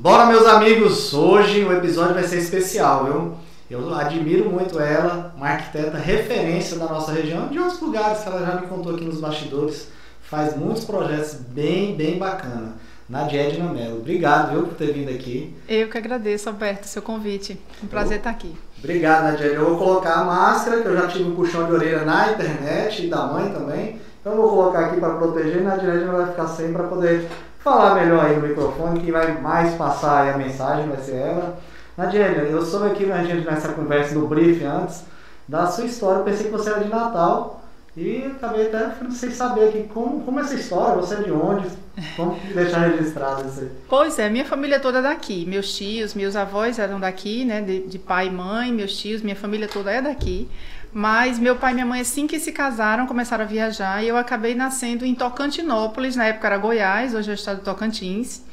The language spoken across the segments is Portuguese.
Bora, meus amigos! Hoje o episódio vai ser especial, viu? Eu admiro muito ela, uma arquiteta referência da nossa região, de outros lugares que ela já me contou aqui nos bastidores. Faz muitos projetos bem bacana. Nadiedja Melo, obrigado, viu, por ter vindo aqui. Eu que agradeço, Alberto, seu convite. Um prazer estar aqui. Obrigado, Nadiedja. Eu vou colocar a máscara, que eu já tive um puxão de orelha na internet e da mãe também. Então eu vou colocar aqui para proteger e Nadiedja vai ficar sem para poder falar melhor aí no microfone. Quem vai mais passar aí a mensagem vai ser ela. Nadiedja, eu soube aqui nessa conversa do briefing antes da sua história. Eu pensei que você era de Natal. E acabei até sem saber aqui como é essa história, você é de onde, como deixar registrado isso aí. Pois é, minha família toda é daqui, meus tios, meus avós eram daqui, né, de pai e mãe, meus tios, minha família toda é daqui. Mas meu pai e minha mãe, assim que se casaram, começaram a viajar e eu acabei nascendo em Tocantinópolis, na época era Goiás, hoje é o estado do Tocantins.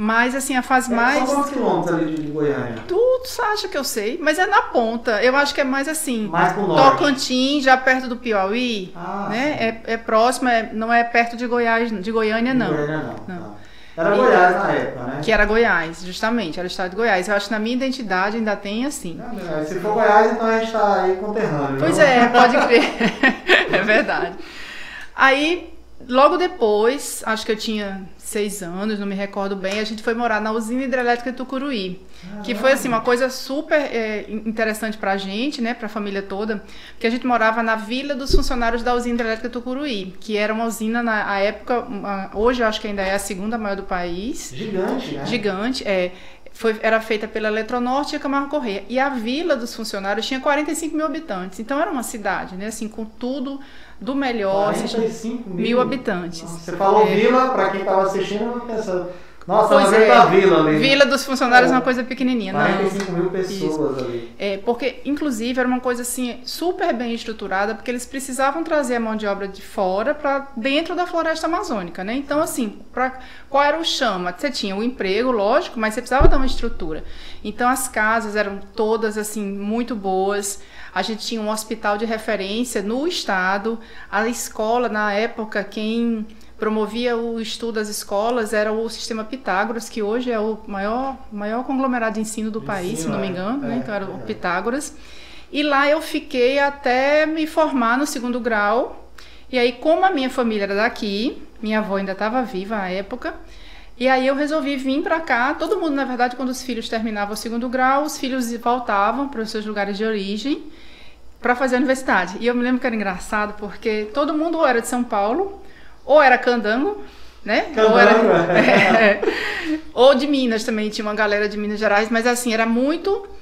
Mas assim, a fase mais... Só quantos quilômetros ali de Goiânia? Tu acha que eu sei, mas é na ponta. Eu acho que é mais assim, mais pro norte. Tocantins, já perto do Piauí, né? É próximo, não é perto de Goiás, de Goiânia não. De Goiânia não. Era Goiás na época, né? Que era Goiás, justamente, era o estado de Goiás. Eu acho que na minha identidade ainda tem assim. Se for Goiás, então a gente tá aí conterrâneo. Pois é, pode crer. É verdade. Aí... Logo depois, acho que eu tinha 6 anos, não me recordo bem, a gente foi morar na usina hidrelétrica de Tucuruí, que foi assim uma coisa super interessante pra gente, né, pra família toda, porque a gente morava na vila dos funcionários da usina hidrelétrica de Tucuruí, que era uma usina na época, hoje eu acho que ainda é a segunda maior do país. Gigante, né? Gigante, é. Era feita pela Eletronorte e Camargo Corrêa. E a vila dos funcionários tinha 45 mil habitantes. Então era uma cidade, né? Assim, com tudo do melhor. 45 mil habitantes. Nossa, você falou vila, para quem estava assistindo, pensando. Nossa, pois é, da vila ali. Vila dos funcionários é uma coisa pequenininha. 45 mil pessoas isso. Ali. É, porque, inclusive, era uma coisa assim, super bem estruturada, porque eles precisavam trazer a mão de obra de fora para dentro da floresta amazônica, né? Então, assim, qual era o chama? Você tinha o emprego, lógico, mas você precisava dar uma estrutura. Então, as casas eram todas, assim, muito boas. A gente tinha um hospital de referência no estado. A escola, na época, quem... promovia o estudo das escolas, era o sistema Pitágoras, que hoje é o maior conglomerado de ensino do país, se não me engano, né? Então era o Pitágoras. E lá eu fiquei até me formar no 2º grau. E aí, como a minha família era daqui, minha avó ainda estava viva à época, e aí eu resolvi vir para cá. Todo mundo, na verdade, quando os filhos terminavam o 2º grau, os filhos voltavam para os seus lugares de origem para fazer a universidade. E eu me lembro que era engraçado, porque todo mundo era de São Paulo, ou era candango, né? Ou de Minas também, tinha uma galera de Minas Gerais, mas assim, era muita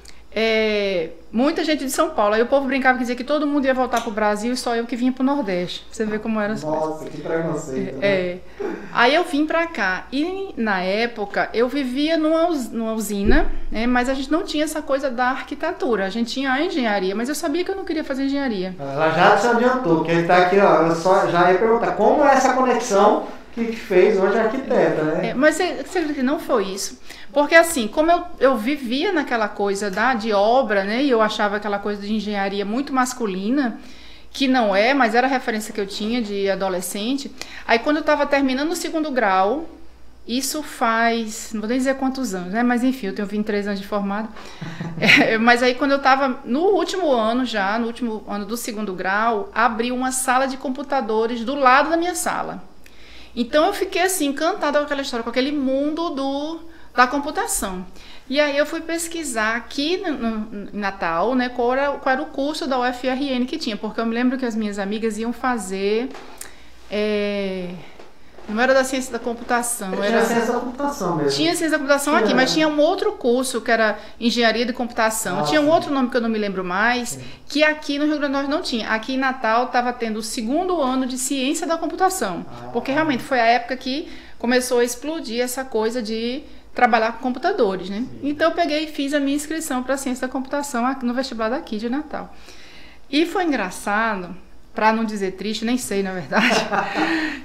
gente de São Paulo. Aí o povo brincava, que dizia que todo mundo ia voltar pro Brasil e só eu que vinha pro Nordeste. Você vê como era as coisas. Nossa, que preconceito. Aí eu vim pra cá e na época eu vivia numa usina, né? Mas a gente não tinha essa coisa da arquitetura, a gente tinha a engenharia, mas eu sabia que eu não queria fazer engenharia. Ela já se adiantou, porque ele tá aqui, ó, eu só já ia perguntar como é essa conexão que fez hoje a arquiteta, né? Mas você viu que não foi isso. Porque assim, como eu vivia naquela coisa de obra, né? E eu achava aquela coisa de engenharia muito masculina, que não é, mas era a referência que eu tinha de adolescente. Aí quando eu estava terminando o 2º grau, isso faz, não vou nem dizer quantos anos, né? Mas enfim, eu tenho 23 anos de formado. Mas aí quando eu estava no último ano do 2º grau, abriu uma sala de computadores do lado da minha sala. Então eu fiquei assim, encantada com aquela história, com aquele mundo da computação. E aí eu fui pesquisar aqui em Natal, né, qual era o curso da UFRN que tinha, porque eu me lembro que as minhas amigas iam fazer... não era da ciência da computação. Tinha ciência da computação mesmo. Tinha ciência da computação aqui, mas tinha um outro curso que era engenharia de computação. Tinha um outro nome que eu não me lembro mais, que aqui no Rio Grande do Norte não tinha. Aqui em Natal estava tendo o 2º ano de ciência da computação. Porque realmente foi a época que começou a explodir essa coisa de trabalhar com computadores, né? Então eu peguei e fiz a minha inscrição para ciência da computação no vestibular daqui de Natal. E foi engraçado... para não dizer triste, nem sei, na verdade,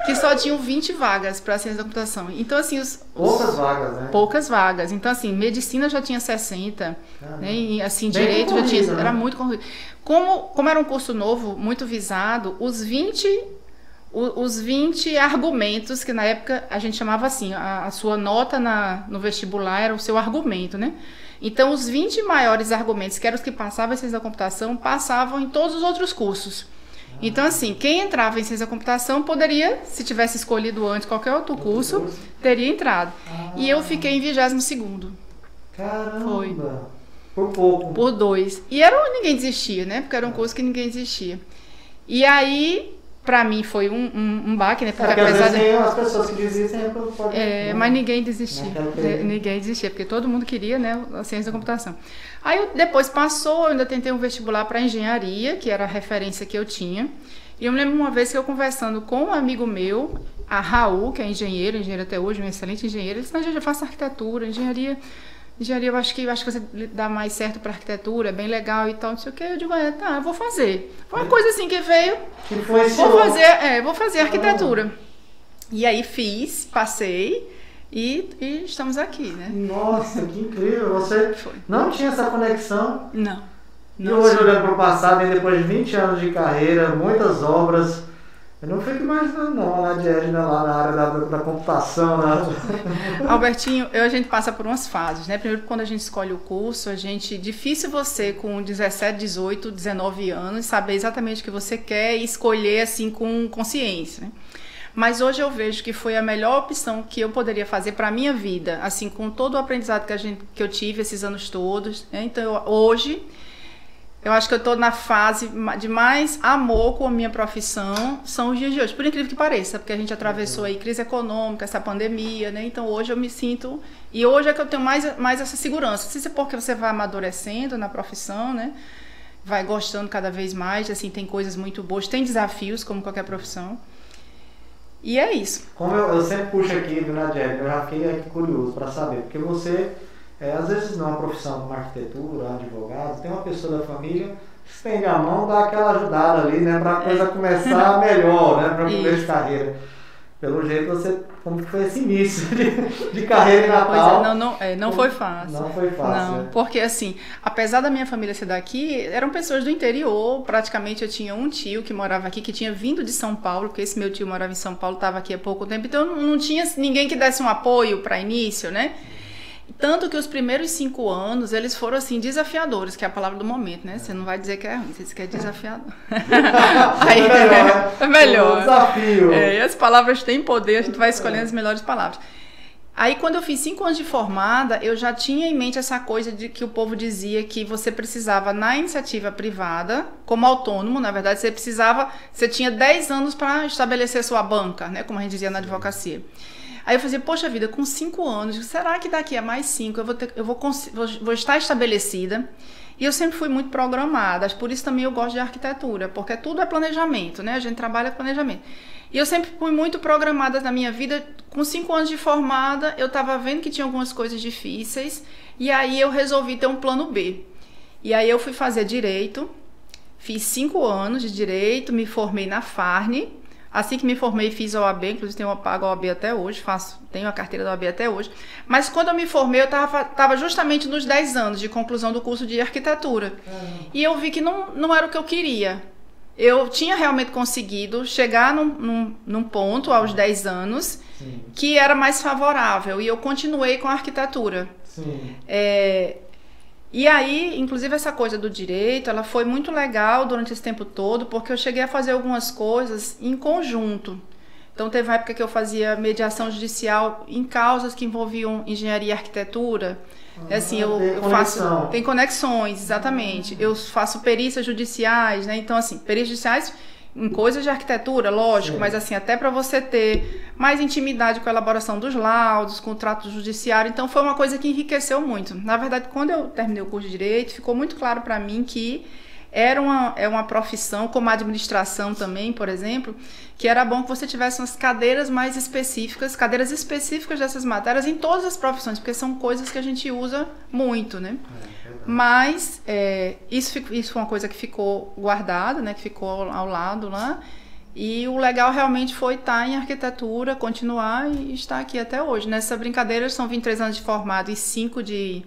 que só tinham 20 vagas para a ciência da computação. Então, assim, poucas vagas, né? Poucas vagas. Então, assim, medicina já tinha 60, né? E, assim, bem direito já tinha... Era muito concorrido. Como era um curso novo, muito visado, os 20 os 20 argumentos, que na época a gente chamava assim, a sua nota no vestibular era o seu argumento, né? Então, os 20 maiores argumentos, que eram os que passavam em ciência da computação, passavam em todos os outros cursos. Então, assim, quem entrava em ciência da computação poderia, se tivesse escolhido antes qualquer outro curso, teria entrado. E eu fiquei em 22º. Caramba! Foi. Por pouco. Por 2. E era onde ninguém desistia, né? Porque era um curso que ninguém desistia. E aí, pra mim, foi um baque, né? Porque apesar de... tem as pessoas que desistem, mas ninguém desistia. Ninguém desistia, porque todo mundo queria, né? A ciência da computação. Aí, depois passou, eu ainda tentei um vestibular para engenharia, que era a referência que eu tinha. E eu me lembro uma vez que eu conversando com um amigo meu, a Raul, que é engenheiro até hoje, um excelente engenheiro. Ele disse, não, gente, eu faço arquitetura, engenharia eu acho que você dá mais certo para arquitetura, é bem legal e tal, não sei o que. Eu digo, tá, eu vou fazer. Foi uma coisa assim que veio, vou fazer arquitetura. E aí fiz, passei e estamos aqui, né? Nossa, que incrível, você não tinha essa conexão? Não. E hoje olhando para o passado, e depois de 20 anos de carreira, muitas obras... Eu não fico imaginando não, a Nadiedja lá na área da computação. Albertinho, a gente passa por umas fases, né? Primeiro, quando a gente escolhe o curso, difícil você com 17, 18, 19 anos saber exatamente o que você quer e escolher assim com consciência, né? Mas hoje eu vejo que foi a melhor opção que eu poderia fazer para a minha vida, assim, com todo o aprendizado que eu tive esses anos todos, né? Então, hoje... eu acho que eu estou na fase de mais amor com a minha profissão, são os dias de hoje, por incrível que pareça, porque a gente atravessou aí crise econômica, essa pandemia, né? Então hoje eu me sinto, e hoje é que eu tenho mais essa segurança, não sei se é porque você vai amadurecendo na profissão, né? Vai gostando cada vez mais, assim, tem coisas muito boas, tem desafios, como qualquer profissão. E é isso. Como eu sempre puxo aqui, do Nadiedja, eu já fiquei aqui curioso para saber, porque você... às vezes não é uma profissão como arquitetura, advogado, tem uma pessoa da família que estende a mão, dá aquela ajudada ali, né, para a coisa começar melhor, né, para começo de carreira. Pelo jeito você, como foi esse início de carreira em Natal? Não foi fácil. Não foi fácil. Não, porque assim, apesar da minha família ser daqui, eram pessoas do interior, praticamente eu tinha um tio que morava aqui, que tinha vindo de São Paulo, porque esse meu tio morava em São Paulo, estava aqui há pouco tempo, então não tinha ninguém que desse um apoio para início, né? Tanto que os primeiros 5 anos, eles foram assim, desafiadores, que é a palavra do momento, né? Você não vai dizer que é ruim, você diz que é desafiador. Aí, é melhor. É um desafio. E as palavras têm poder, a gente vai escolhendo as melhores palavras. Aí, quando eu fiz 5 anos de formada, eu já tinha em mente essa coisa de que o povo dizia que você precisava, na iniciativa privada, como autônomo, na verdade, você tinha 10 anos para estabelecer sua banca, né? Como a gente dizia na advocacia. Aí eu falei, poxa vida, com 5 anos, será que daqui a mais 5 eu vou estar estabelecida? E eu sempre fui muito programada, por isso também eu gosto de arquitetura, porque tudo é planejamento, né? A gente trabalha com planejamento. E eu sempre fui muito programada na minha vida, com 5 anos de formada, eu estava vendo que tinha algumas coisas difíceis, e aí eu resolvi ter um plano B. E aí eu fui fazer direito, fiz 5 anos de direito, me formei na Farne. Assim que me formei, fiz a OAB, inclusive pago a OAB até hoje, tenho a carteira da OAB até hoje. Mas quando eu me formei, eu estava justamente nos 10 anos de conclusão do curso de arquitetura. E eu vi que não era o que eu queria. Eu tinha realmente conseguido chegar num ponto, aos 10 anos, sim, que era mais favorável. E eu continuei com a arquitetura. Sim. E aí, inclusive essa coisa do direito, ela foi muito legal durante esse tempo todo, porque eu cheguei a fazer algumas coisas em conjunto. Então teve uma época que eu fazia mediação judicial em causas que envolviam engenharia e arquitetura. Assim, tem conexões, exatamente. Eu faço perícias judiciais, né? Então assim, perícias judiciais em coisas de arquitetura, lógico, sim, mas assim, até para você ter mais intimidade com a elaboração dos laudos, com o trato judiciário, então foi uma coisa que enriqueceu muito. Na verdade, quando eu terminei o curso de Direito, ficou muito claro para mim que é uma profissão, como a administração também, por exemplo, que era bom que você tivesse umas cadeiras mais específicas, cadeiras específicas dessas matérias em todas as profissões, porque são coisas que a gente usa muito, né? Mas isso foi uma coisa que ficou guardada, né? Que ficou ao lado lá. E o legal realmente foi estar em arquitetura, continuar e estar aqui até hoje. Nessa brincadeira, são 23 anos de formado e 5 de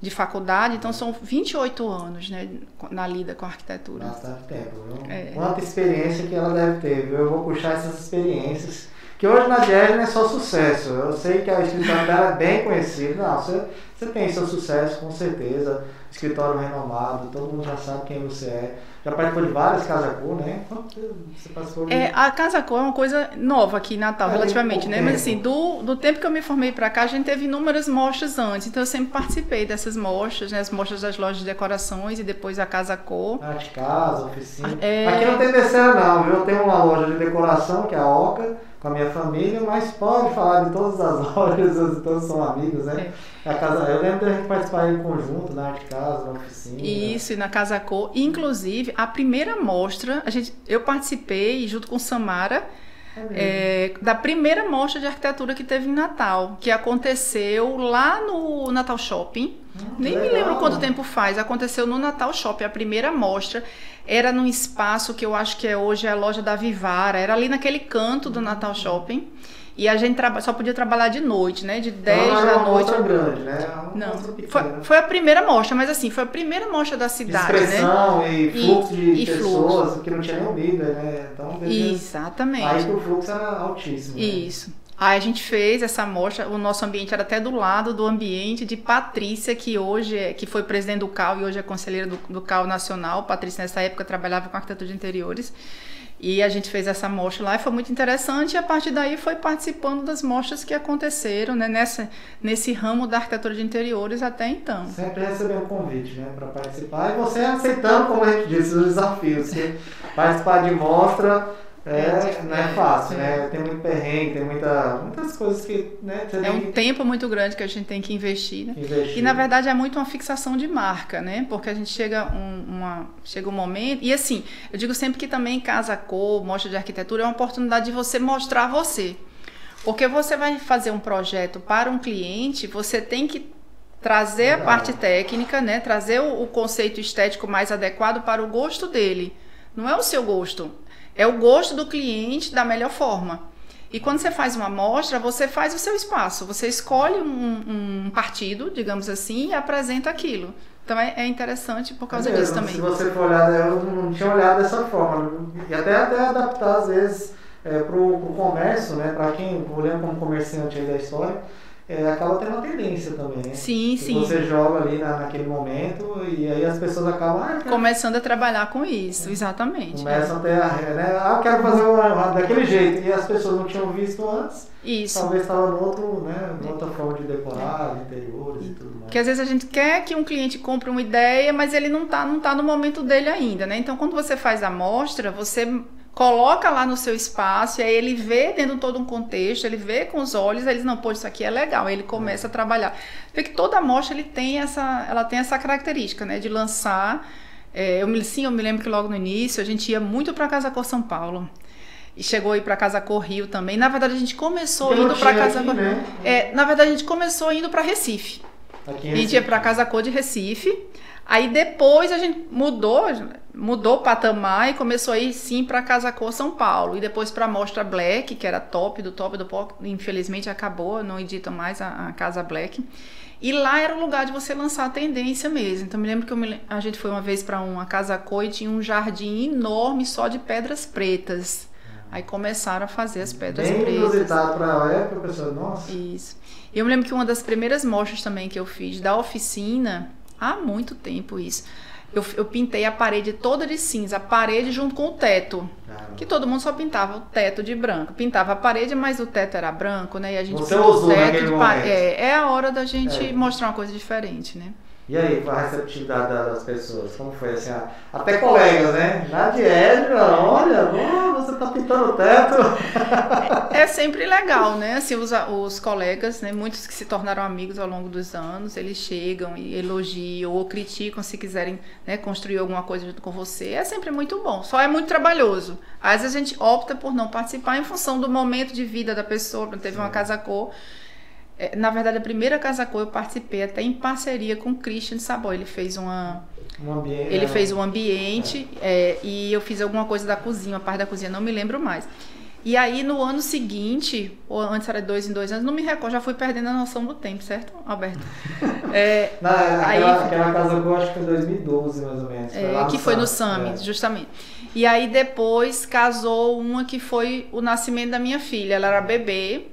de faculdade, então são 28 anos, né, na lida com a arquitetura. Bastante tempo, viu? É. Quanta experiência que ela deve ter, viu? Eu vou puxar essas experiências, que hoje na Nadiedja não é só sucesso, eu sei que a escritório dela é bem conhecida, não, você tem seu sucesso com certeza, escritório renomado, todo mundo já sabe quem você é, já participou de várias Casa Cor, né? Você participou de... a Casa Cor é uma coisa nova aqui em Natal, relativamente, né? Tempo. Mas assim, do tempo que eu me formei pra cá, a gente teve inúmeras mostras antes, então eu sempre participei dessas mostras, né? As mostras das lojas de decorações e depois a Casa Cor. Arte Casa, oficina. Aqui não tem terceira não, eu tenho uma loja de decoração, que é a Oca, com a minha família, mas pode falar de todas as lojas, todos são amigos, né? É. A casa, eu lembro da gente participar em conjunto, na Arte Casa, na oficina. Isso, né? E na Casa Cor. Inclusive, a primeira mostra, eu participei junto com Samara, da primeira mostra de arquitetura que teve em Natal, que aconteceu lá no Natal Shopping. Nem me lembro quanto tempo faz, aconteceu no Natal Shopping, a primeira mostra era num espaço que eu acho que hoje é a loja da Vivara, era ali naquele canto do Natal Shopping, e a gente só podia trabalhar de noite, né, de 10 da noite. Não, grande, né? Foi a primeira mostra, mas assim, foi a primeira mostra da cidade, expressão, né? E fluxo de pessoas, fluxo. Que não tinha nem vida, né? Então, exatamente. Aí o fluxo era altíssimo. Isso. Né? Aí a gente fez essa mostra, o nosso ambiente era até do lado do ambiente de Patrícia, que hoje que foi presidente do CAU e hoje é conselheira do CAU Nacional. Patrícia, nessa época, trabalhava com arquitetura de interiores. E a gente fez essa mostra lá e foi muito interessante. E a partir daí foi participando das mostras que aconteceram, né, nesse ramo da arquitetura de interiores até então. Sempre recebeu um convite, né, para participar. E você aceitando, como a gente disse, os desafios. Participar de mostra... não é fácil, né? Tem muito perrengue, tem muitas coisas que... Né, é um tempo muito grande que a gente tem que investir, né? E na verdade é muito uma fixação de marca, né? Porque a gente chega um momento... E assim, eu digo sempre que também Casa Cor, mostra de arquitetura, é uma oportunidade de você mostrar você. Porque você vai fazer um projeto para um cliente, você tem que trazer a parte técnica, né? Trazer o conceito estético mais adequado para o gosto dele. Não é o seu gosto. É o gosto do cliente da melhor forma. E quando você faz uma amostra, você faz o seu espaço. Você escolhe um partido, digamos assim, e apresenta aquilo. Então é interessante por causa disso também. Se você for olhar, eu não tinha olhado dessa forma. E até adaptar, às vezes, para o comércio, né? Para quem, olhando como comerciante aí da história, acaba tendo uma tendência também, né? Sim, sim. Você joga ali naquele momento e aí as pessoas acabam... começando a trabalhar com isso, exatamente. Começam até eu quero fazer daquele jeito. E as pessoas não tinham visto antes. Isso. Talvez estava outra forma de decorar, interiores e tudo mais. Que às vezes a gente quer que um cliente compre uma ideia, mas ele não tá no momento dele ainda, né? Então quando você faz a amostra, você... coloca lá no seu espaço, e aí ele vê dentro de todo um contexto, ele vê com os olhos, ele diz, não, pô, isso aqui é legal, aí ele começa a trabalhar. Porque toda amostra ela tem essa característica, né, de lançar, eu me lembro que logo no início a gente ia muito para Casa Cor São Paulo, e chegou aí para Casa Cor Rio também, na verdade a gente começou indo para Casa Cor, né? Na verdade a gente começou indo para Recife, a gente ia para Casa Cor de Recife, aí depois a gente mudou o patamar e começou a ir sim para Casa Cor São Paulo e depois para a Mostra Black, que era top do pop, infelizmente acabou, não edita mais a Casa Black. E lá era o lugar de você lançar a tendência mesmo. Então me lembro que a gente foi uma vez para uma Casa Cor e tinha um jardim enorme só de pedras pretas. Aí começaram a fazer as pedras pretas. Bem inusitado para a época, pessoal, nossa. Isso. E eu me lembro que uma das primeiras mostras também que eu fiz da oficina, há muito tempo isso. Eu pintei a parede toda de cinza, a parede junto com o teto. Caramba. Que todo mundo só pintava o teto de branco. Pintava a parede, mas o teto era branco, né? E a gente pintou o teto de parede. É a hora da gente mostrar uma coisa diferente, né? E aí, a receptividade das pessoas? Como foi assim? Até colegas, né? Nadiedja, olha, você tá pintando o teto. É sempre legal, né? Assim, os colegas, né? Muitos que se tornaram amigos ao longo dos anos, eles chegam e elogiam ou criticam se quiserem, né, construir alguma coisa junto com você. É sempre muito bom, só é muito trabalhoso. Às vezes a gente opta por não participar em função do momento de vida da pessoa. Teve uma Casa Cor. Na verdade, a primeira Casa Cor eu participei até em parceria com o Christian Saboy. Ele fez um ambiente e eu fiz alguma coisa da cozinha, a parte da cozinha, não me lembro mais. E aí no ano seguinte, ou antes era de 2 em 2 anos, não me recordo, já fui perdendo a noção do tempo, certo, Alberto? Aquela casa eu acho que foi em 2012 mais ou menos. Foi no Summit, justamente. E aí depois casou uma que foi o nascimento da minha filha, ela era bebê.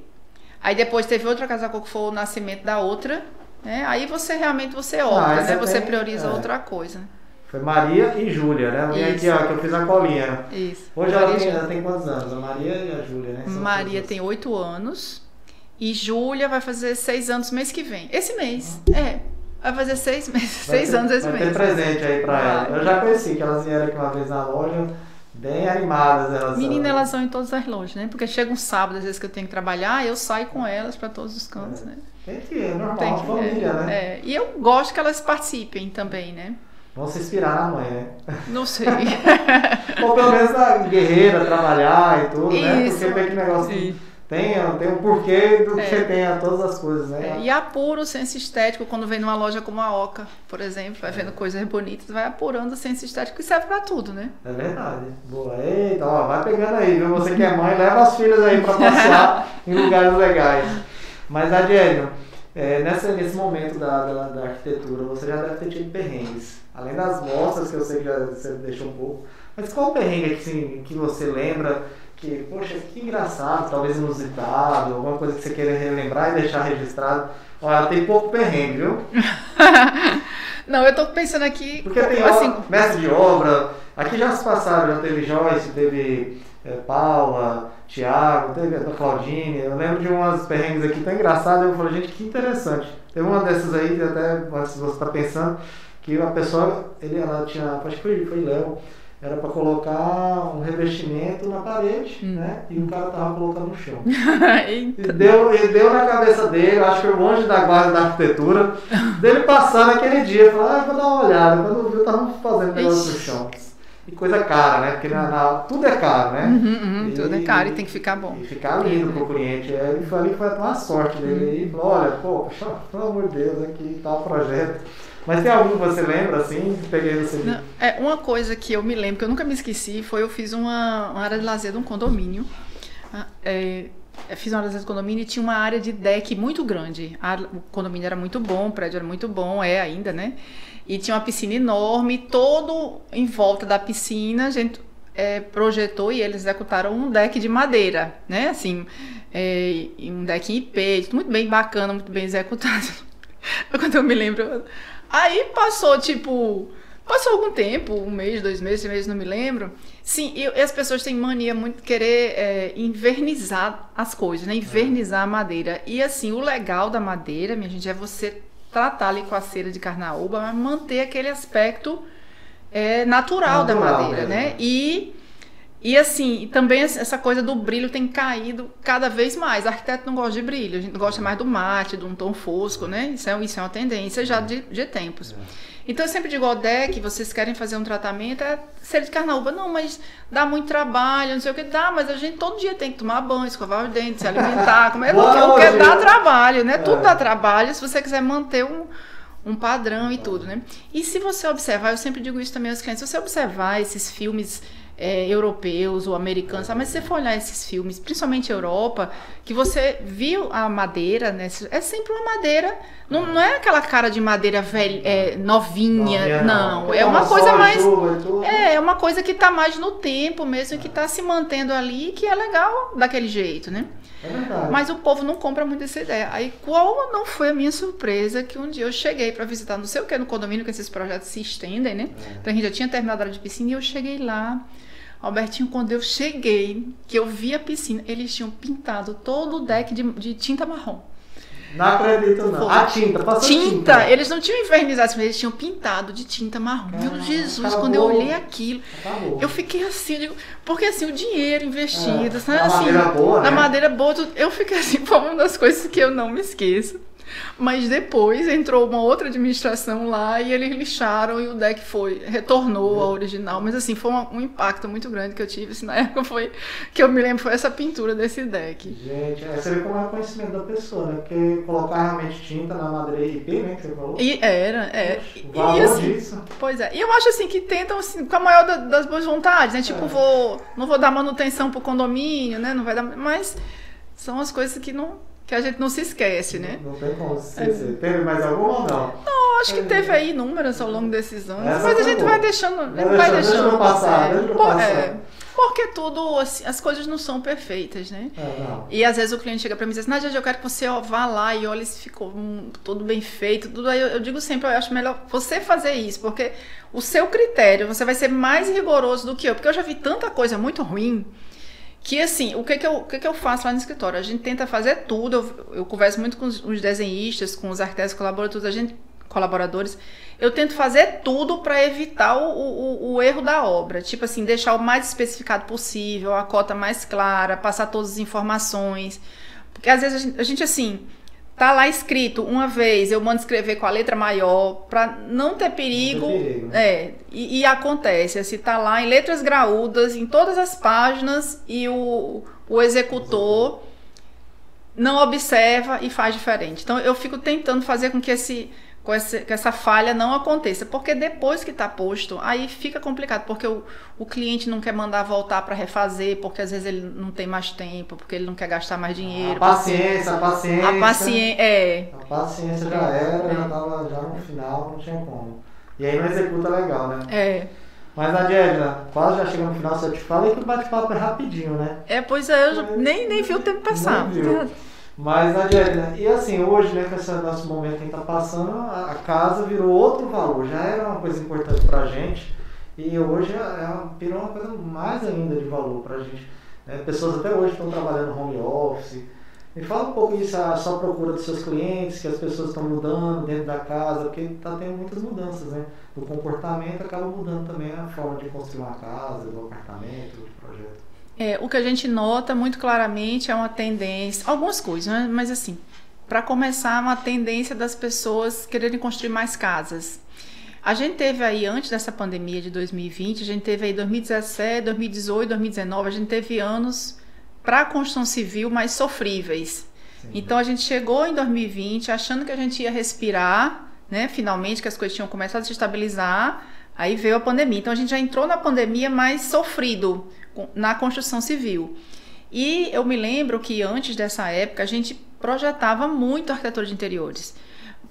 Aí depois teve outra Casa Cor que foi o nascimento da outra, né? Aí você realmente opta, né? Você prioriza outra coisa, né? Foi Maria e Júlia, né? Minha aqui, ó, que eu fiz a colinha. Isso. Hoje ela tem quantos anos? A Maria e a Júlia, né? Maria tem 8 anos e Júlia vai fazer 6 anos mês que vem. Esse mês, vai fazer 6 meses, 6 anos esse mês. Tem presente aí pra ela. Eu já conheci que elas vieram aqui uma vez na loja, bem animadas elas. Menina, elas são em todas as lojas, né? Porque chega um sábado, às vezes que eu tenho que trabalhar, eu saio com elas pra todos os cantos, né? Tem que ir, é normal, tem que, família, né? E eu gosto que elas participem também, né? Vão se inspirar na mãe, né? Não sei. Ou pelo menos na guerreira, trabalhar e tudo, né? Porque meio que o negócio tem um porquê do que tem a todas as coisas, né? E apura o senso estético quando vem numa loja como a Oca, por exemplo, vai vendo coisas bonitas, vai apurando o senso estético e serve pra tudo, né? É verdade. Boa. Eita, ó, vai pegando aí, viu? Você que é mãe, leva as filhas aí pra passear em lugares legais. Mas, Nadiedja, nesse momento da arquitetura, você já deve ter tido perrengues. Além das mostras, que eu sei que já você deixou um pouco. Mas qual perrengue que você lembra? Que, poxa, que engraçado, talvez inusitado, alguma coisa que você queira relembrar e deixar registrado. Olha, tem pouco perrengue, viu? Não, eu tô pensando aqui... Porque tem assim, mestre de obra, aqui já se passaram, já teve Joyce, teve Paula... Thiago, teve a Claudine, eu lembro de umas perrengues aqui tão engraçadas, eu falei, gente, que interessante. Tem uma dessas aí, que até se você está pensando, que a pessoa, ela tinha, acho que foi Léo, era para colocar um revestimento na parede, né? E o cara tava colocando no chão. e deu na cabeça dele, acho que foi longe da guarda da arquitetura, dele passar naquele dia, falou, vou dar uma olhada, quando viu, tava fazendo negócio no chão. E coisa cara, né? Porque tudo é caro, né? Tudo é caro e tem que ficar bom. E ficar lindo pro cliente. Ele foi ali, foi uma sorte dele. E falou, olha, poxa, pelo amor de Deus, aqui tá o projeto. Mas tem algum que você lembra, assim? Peguei você... Uma coisa que eu me lembro, que eu nunca me esqueci, foi eu fiz uma área de lazer de um condomínio. Fiz uma área de lazer de condomínio e tinha uma área de deck muito grande. O condomínio era muito bom, o prédio era muito bom, ainda, né? E tinha uma piscina enorme, todo em volta da piscina, a gente projetou e eles executaram um deck de madeira, né? Assim, um deck em IP, muito bem bacana, muito bem executado. Quando eu me lembro. Aí passou algum tempo, 1 mês, 2 meses, 3 meses, não me lembro. Sim, e as pessoas têm mania muito de querer invernizar as coisas, né? Invernizar a madeira. E assim, o legal da madeira, minha gente, é você tratar ali com a cera de carnaúba, mas manter aquele aspecto natural da madeira, mesmo, né? E assim, também essa coisa do brilho tem caído cada vez mais. O arquiteto não gosta de brilho, a gente gosta mais do mate, de um tom fosco, né? Isso é uma tendência já de tempos. Então eu sempre digo ao deck, vocês querem fazer um tratamento, cera de carnaúba. Não, mas dá muito trabalho, não sei o que. Dá, mas a gente todo dia tem que tomar banho, escovar os dentes, se alimentar. Como é que dá trabalho, né? Tudo dá trabalho, se você quiser manter um padrão e tudo, né? E se você observar, eu sempre digo isso também aos clientes, se você observar esses filmes europeus ou americanos, mas se você for olhar esses filmes, principalmente Europa, que você viu a madeira, né? É sempre uma madeira, não é aquela cara de madeira velha, novinha, não. É uma coisa mais. É uma coisa que está mais no tempo mesmo, que está se mantendo ali, que é legal daquele jeito, né? Mas o povo não compra muito essa ideia. Aí qual não foi a minha surpresa que um dia eu cheguei para visitar, não sei o que, no condomínio, que esses projetos se estendem, né? Então a gente já tinha terminado a área de piscina e eu cheguei lá. Albertinho, quando eu cheguei, que eu vi a piscina, eles tinham pintado todo o deck de tinta marrom. Não acredito, não. A tinta, passou tinta. Eles não tinham invernizado, mas eles tinham pintado de tinta marrom. Meu Jesus, acabou. Quando eu olhei aquilo, acabou. Eu fiquei assim, porque assim, o dinheiro investido, sabe? Na madeira boa, eu fiquei assim, foi uma das coisas que eu não me esqueço. Mas depois entrou uma outra administração lá e eles lixaram e o deck retornou ao original. Mas assim, foi um impacto muito grande que eu tive, assim, na época foi, que eu me lembro, foi essa pintura desse deck. Gente, você vê como é o conhecimento da pessoa, né? Porque colocar realmente tinta na madeira IP, né, que você falou? E era, é. O valor e, assim, disso. Pois é, e eu acho assim, que tentam assim, com a maior das boas vontades, né? Tipo, não vou dar manutenção pro condomínio, né? Não vai dar, mas são as coisas que não... que a gente não se esquece, né? Não tem como se esquecer. Teve mais alguma ou não? Não, acho que teve aí inúmeras ao longo desses anos. Essa mas a gente vai deixando... Vai deixando passar. Porque tudo... Assim, as coisas não são perfeitas, né? E às vezes o cliente chega para mim e diz assim, Nadiedja, eu quero que você vá lá e olhe se ficou tudo bem feito. Tudo. Aí eu digo sempre, eu acho melhor você fazer isso, porque o seu critério, você vai ser mais rigoroso do que eu. Porque eu já vi tanta coisa muito ruim, que assim, o que eu faço lá no escritório? A gente tenta fazer tudo, eu converso muito com os desenhistas, com os arquitetos colaboradores, eu tento fazer tudo para evitar o erro da obra. Tipo assim, deixar o mais especificado possível, a cota mais clara, passar todas as informações. Porque às vezes a gente assim, tá lá escrito uma vez, eu mando escrever com a letra maior, para não ter perigo. E acontece, assim, tá lá em letras graúdas, em todas as páginas, e o executor não observa e faz diferente. Então eu fico tentando fazer com que essa falha não aconteça, porque depois que está posto, aí fica complicado, porque o cliente não quer mandar voltar para refazer, porque às vezes ele não tem mais tempo, porque ele não quer gastar mais dinheiro. A paciência já era, já estava já no final, não tinha como. E aí não executa legal, né? Mas, Nadiedja, quase já chega no final, só te falei que o bate-papo é rapidinho, né? Pois é, eu nem vi o tempo passar. Mas, Nadiedja, e assim, hoje, né, com esse nosso momento que a gente tá passando, a casa virou outro valor, já era uma coisa importante pra gente, e hoje virou uma coisa mais ainda de valor pra gente. Pessoas até hoje estão trabalhando home office. Me fala um pouco disso, a sua procura dos seus clientes, que as pessoas estão mudando dentro da casa, porque tá tendo muitas mudanças, né? Do comportamento acaba mudando também a forma de construir uma casa, do apartamento, do projeto. O que a gente nota muito claramente é uma tendência, algumas coisas, né? Mas assim, para começar, uma tendência das pessoas quererem construir mais casas. A gente teve aí, antes dessa pandemia de 2020, a gente teve aí 2017, 2018, 2019, a gente teve anos para a construção civil mais sofríveis. Sim. Então a gente chegou em 2020 achando que a gente ia respirar, né? Finalmente, que as coisas tinham começado a se estabilizar, aí veio a pandemia. Então a gente já entrou na pandemia mais sofrido na construção civil. E eu me lembro que antes dessa época a gente projetava muito arquitetura de interiores,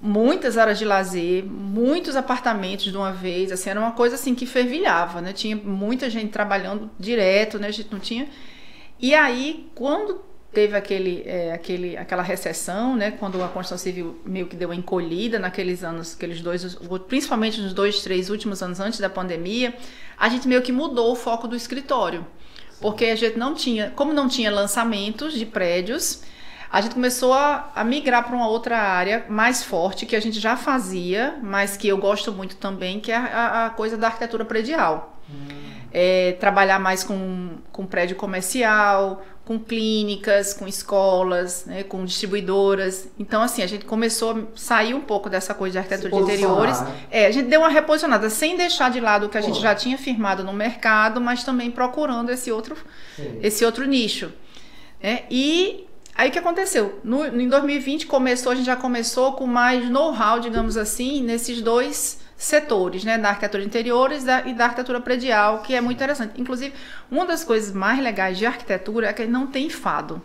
muitas áreas de lazer, muitos apartamentos de uma vez, assim, era uma coisa assim que fervilhava, né? Tinha muita gente trabalhando direto, né? A gente não tinha. E aí, quando teve aquela recessão, né? Quando a construção civil meio que deu uma encolhida naqueles anos, principalmente nos 2, 3 últimos anos antes da pandemia, a gente meio que mudou o foco do escritório, porque a gente não tinha, como não tinha lançamentos de prédios, a gente começou a migrar para uma outra área mais forte, que a gente já fazia, mas que eu gosto muito também, que é a coisa da arquitetura predial. Trabalhar mais com prédio comercial, com clínicas, com escolas, né, com distribuidoras. Então, assim, a gente começou a sair um pouco dessa coisa de arquitetura de interiores. A gente deu uma reposicionada, sem deixar de lado o que a gente já tinha firmado no mercado, mas também procurando esse outro nicho. E aí o que aconteceu? Em 2020 começou, a gente já começou com mais know-how, digamos assim, nesses dois setores, né, da arquitetura de interiores e da arquitetura predial, que é muito interessante. Inclusive, uma das coisas mais legais de arquitetura é que não tem fado.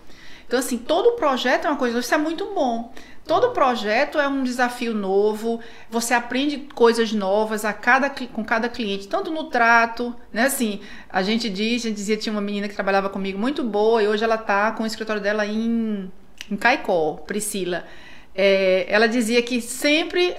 Então, assim, todo projeto é uma coisa, isso é muito bom. Todo projeto é um desafio novo, você aprende coisas novas com cada cliente, tanto no trato, né? Assim, a gente dizia, tinha uma menina que trabalhava comigo muito boa, e hoje ela tá com o escritório dela em Caicó, Priscila. Ela dizia que sempre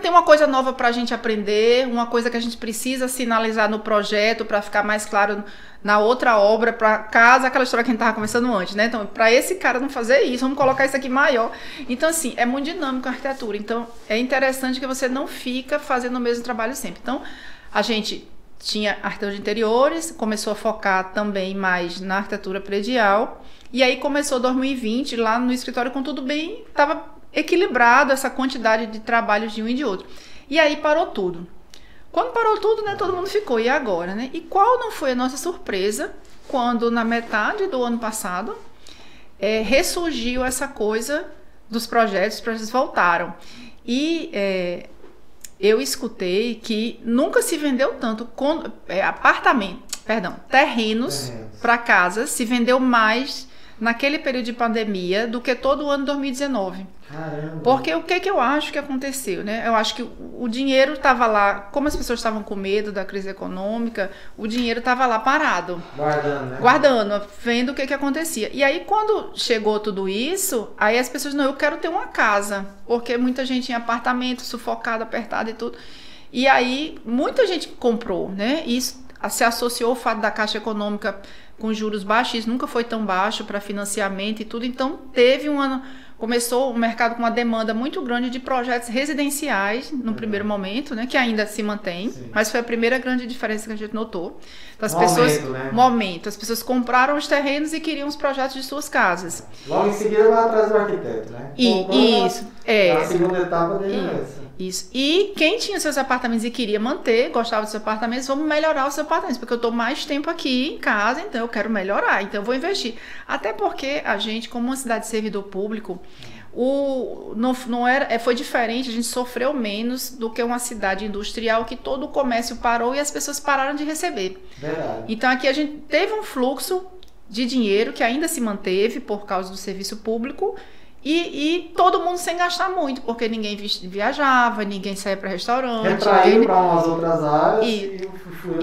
tem uma coisa nova para a gente aprender, uma coisa que a gente precisa sinalizar no projeto para ficar mais claro na outra obra, para casa, aquela história que a gente estava conversando antes, né? Então, para esse cara não fazer isso, vamos colocar isso aqui maior. Então, assim, é muito dinâmico a arquitetura. Então, é interessante que você não fica fazendo o mesmo trabalho sempre. Então, a gente tinha arquitetura de interiores, começou a focar também mais na arquitetura predial, e aí começou 2020 lá no escritório com tudo bem, estava equilibrado essa quantidade de trabalhos de um e de outro. E aí parou tudo. Quando parou tudo, né, todo mundo ficou, e agora, né? E qual não foi a nossa surpresa quando na metade do ano passado ressurgiu essa coisa dos projetos, os projetos voltaram. E eu escutei que nunca se vendeu tanto terrenos para casas, se vendeu mais naquele período de pandemia do que todo o ano 2019. Caramba. Porque o que eu acho que aconteceu, né? Eu acho que o dinheiro estava lá, como as pessoas estavam com medo da crise econômica, o dinheiro estava lá parado. Guardando, né? Guardando, vendo o que acontecia. E aí quando chegou tudo isso, aí as pessoas, não, eu quero ter uma casa, porque muita gente em apartamento, sufocada, apertada e tudo. E aí muita gente comprou, né? Isso se associou ao fato da Caixa Econômica com juros baixos, nunca foi tão baixo para financiamento e tudo, então teve um ano, começou o mercado com uma demanda muito grande de projetos residenciais no primeiro momento, né, que ainda se mantém, sim, mas foi a primeira grande diferença que a gente notou. Então, as as pessoas compraram os terrenos e queriam os projetos de suas casas. Logo em seguida lá atrás do arquiteto, né? A segunda etapa dele é essa. Isso. E quem tinha seus apartamentos e queria manter, gostava dos seus apartamentos, vamos melhorar os seus apartamentos, porque eu estou mais tempo aqui em casa, então eu quero melhorar, então eu vou investir. Até porque a gente, como uma cidade de servidor público, foi diferente, a gente sofreu menos do que uma cidade industrial que todo o comércio parou e as pessoas pararam de receber. Verdade. Então aqui a gente teve um fluxo de dinheiro que ainda se manteve por causa do serviço público, E todo mundo sem gastar muito, porque ninguém viajava, ninguém saía para restaurante. Retraiu para umas outras áreas e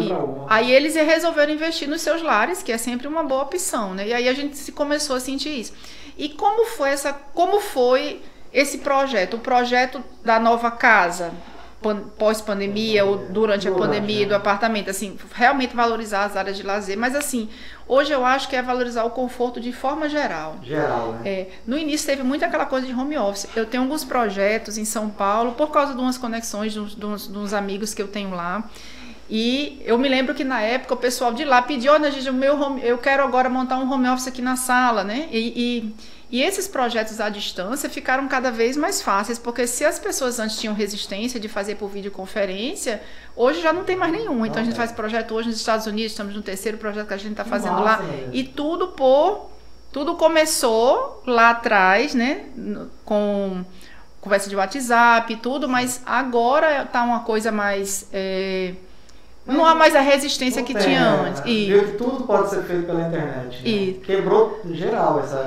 para uma. Aí eles resolveram investir nos seus lares, que é sempre uma boa opção, né? E aí a gente começou a sentir isso. E como foi esse projeto? O projeto da nova casa, pós-pandemia ou durante a pandemia do apartamento, assim, realmente valorizar as áreas de lazer, mas assim, hoje eu acho que é valorizar o conforto de forma geral. Geral, né? No início teve muito aquela coisa de home office. Eu tenho alguns projetos em São Paulo, por causa de umas conexões de uns amigos que eu tenho lá, e eu me lembro que na época o pessoal de lá pediu, olha, gente, eu quero agora montar um home office aqui na sala, né? E esses projetos à distância ficaram cada vez mais fáceis, porque se as pessoas antes tinham resistência de fazer por videoconferência, hoje já não tem mais nenhum. Então a gente faz projeto hoje nos Estados Unidos, estamos no terceiro projeto que a gente está fazendo lá. E tudo começou lá atrás, né? Com conversa de WhatsApp e tudo, mas agora está uma coisa mais... não há mais a resistência que tinha antes. Viu que tudo pode ser feito pela internet. Né? Quebrou em geral essa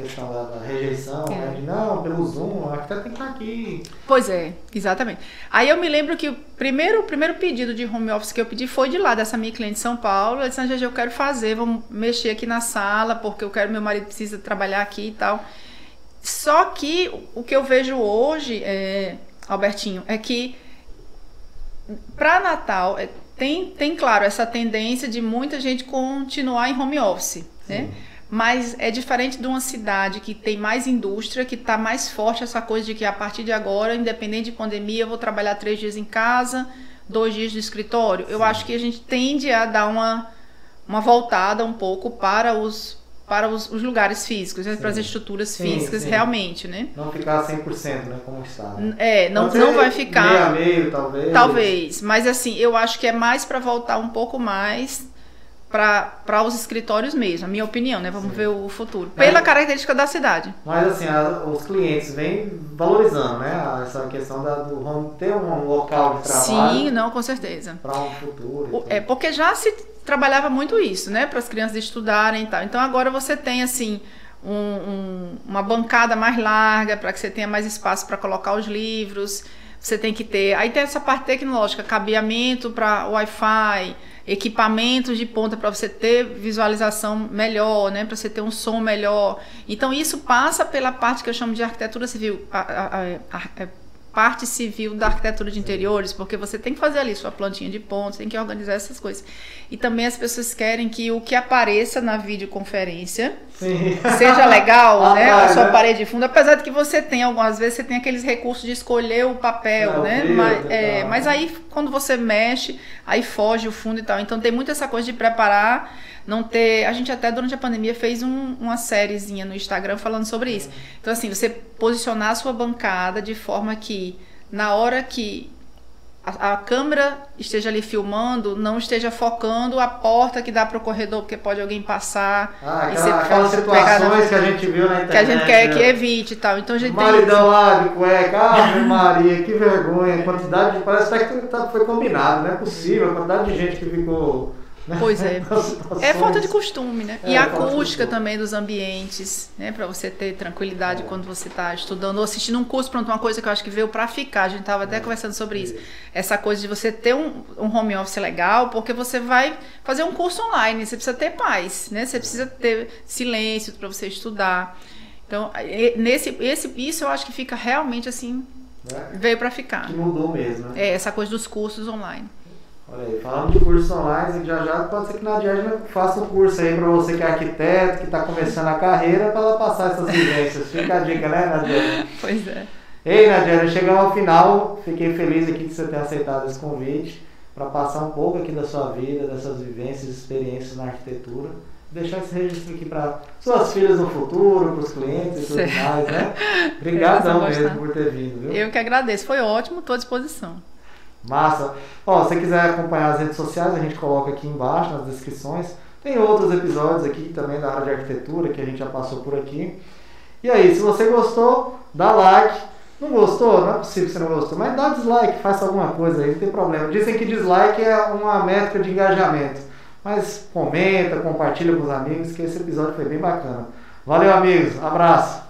questão da rejeição. Né? De, não, pelo Zoom, acho que tem que estar aqui. Pois é, exatamente. Aí eu me lembro que o primeiro pedido de home office que eu pedi foi de lá, dessa minha cliente de São Paulo. Ela disse, ah, Gigi, eu quero fazer, vamos mexer aqui na sala, porque meu marido precisa trabalhar aqui e tal. Só que o que eu vejo hoje, Albertinho, é que para Natal... Tem, claro, essa tendência de muita gente continuar em home office, né? Mas é diferente de uma cidade que tem mais indústria, que está mais forte essa coisa de que a partir de agora, independente de pandemia, eu vou trabalhar 3 dias em casa, 2 dias no escritório. Sim. Eu acho que a gente tende a dar uma voltada um pouco para os lugares físicos, né? Para as estruturas físicas, realmente, né? Não ficar 100%, né? Como está, né? Não vai ficar... Meio, talvez. Talvez, mas assim, eu acho que é mais para voltar um pouco mais para os escritórios mesmo, a minha opinião, né? Vamos ver o futuro, pela característica da cidade. Mas assim, os clientes vêm valorizando, né? Essa questão do ter um local de trabalho. Sim, não, com certeza. Para um futuro. Então. Porque já se trabalhava muito isso, né? Para as crianças estudarem e tal. Então agora você tem, assim, uma bancada mais larga para que você tenha mais espaço para colocar os livros. Você tem que ter... Aí tem essa parte tecnológica, cabeamento para Wi-Fi, equipamentos de ponta para você ter visualização melhor, né? Para você ter um som melhor. Então isso passa pela parte que eu chamo de arquitetura civil, parte civil da arquitetura de interiores, porque você tem que fazer ali sua plantinha de pontos, tem que organizar essas coisas. E também as pessoas querem que o que apareça na videoconferência Sim. seja legal, né? A sua parede de fundo, apesar de que você tem, algumas vezes, você tem aqueles recursos de escolher o papel, né? Mas aí, quando você mexe, aí foge o fundo e tal. Então, tem muito essa coisa de preparar, não ter... A gente até, durante a pandemia, fez uma sériezinha no Instagram falando sobre isso. Então, assim, você posicionar a sua bancada de forma que, na hora que a câmera esteja ali filmando, não esteja focando a porta que dá para o corredor, porque pode alguém passar. Aquelas situações que a gente viu na internet. Que a gente quer que evite e tal. Então a gente Maridão lá de cueca, Ave Maria, que vergonha. Quantidade de... Parece até que foi combinado, não é possível. A quantidade de gente que ficou... Pois é. É falta de costume, né? E a acústica também dos ambientes, né? Pra você ter tranquilidade quando você tá estudando ou assistindo um curso, pronto, uma coisa que eu acho que veio pra ficar. A gente tava até conversando sobre isso. Essa coisa de você ter um home office legal, porque você vai fazer um curso online, você precisa ter paz, né? Você precisa ter silêncio pra você estudar. Então, isso eu acho que fica realmente assim, veio pra ficar. Que mudou mesmo, né? É, essa coisa dos cursos online. Olha aí, falando de cursos online, já pode ser que Nadiedja faça um curso aí para você que é arquiteto, que está começando a carreira, para ela passar essas vivências. Fica a dica, né, Nadiedja? Pois é. Ei, Nadiedja, chegamos ao final. Fiquei feliz aqui de você ter aceitado esse convite para passar um pouco aqui da sua vida, dessas vivências, experiências na arquitetura. Deixar esse registro aqui para suas filhas no futuro, para os clientes e tudo mais, né? Obrigadão mesmo por ter vindo, viu? Eu que agradeço. Foi ótimo, estou à disposição. Massa. Ó, se você quiser acompanhar as redes sociais, a gente coloca aqui embaixo nas descrições. Tem outros episódios aqui também da área de arquitetura que a gente já passou por aqui. E aí, se você gostou, dá like. Não gostou? Não é possível que você não gostou, mas dá dislike, faça alguma coisa aí, não tem problema. Dizem que dislike é uma métrica de engajamento. Mas comenta, compartilha com os amigos, que esse episódio foi bem bacana. Valeu, amigos. Abraço.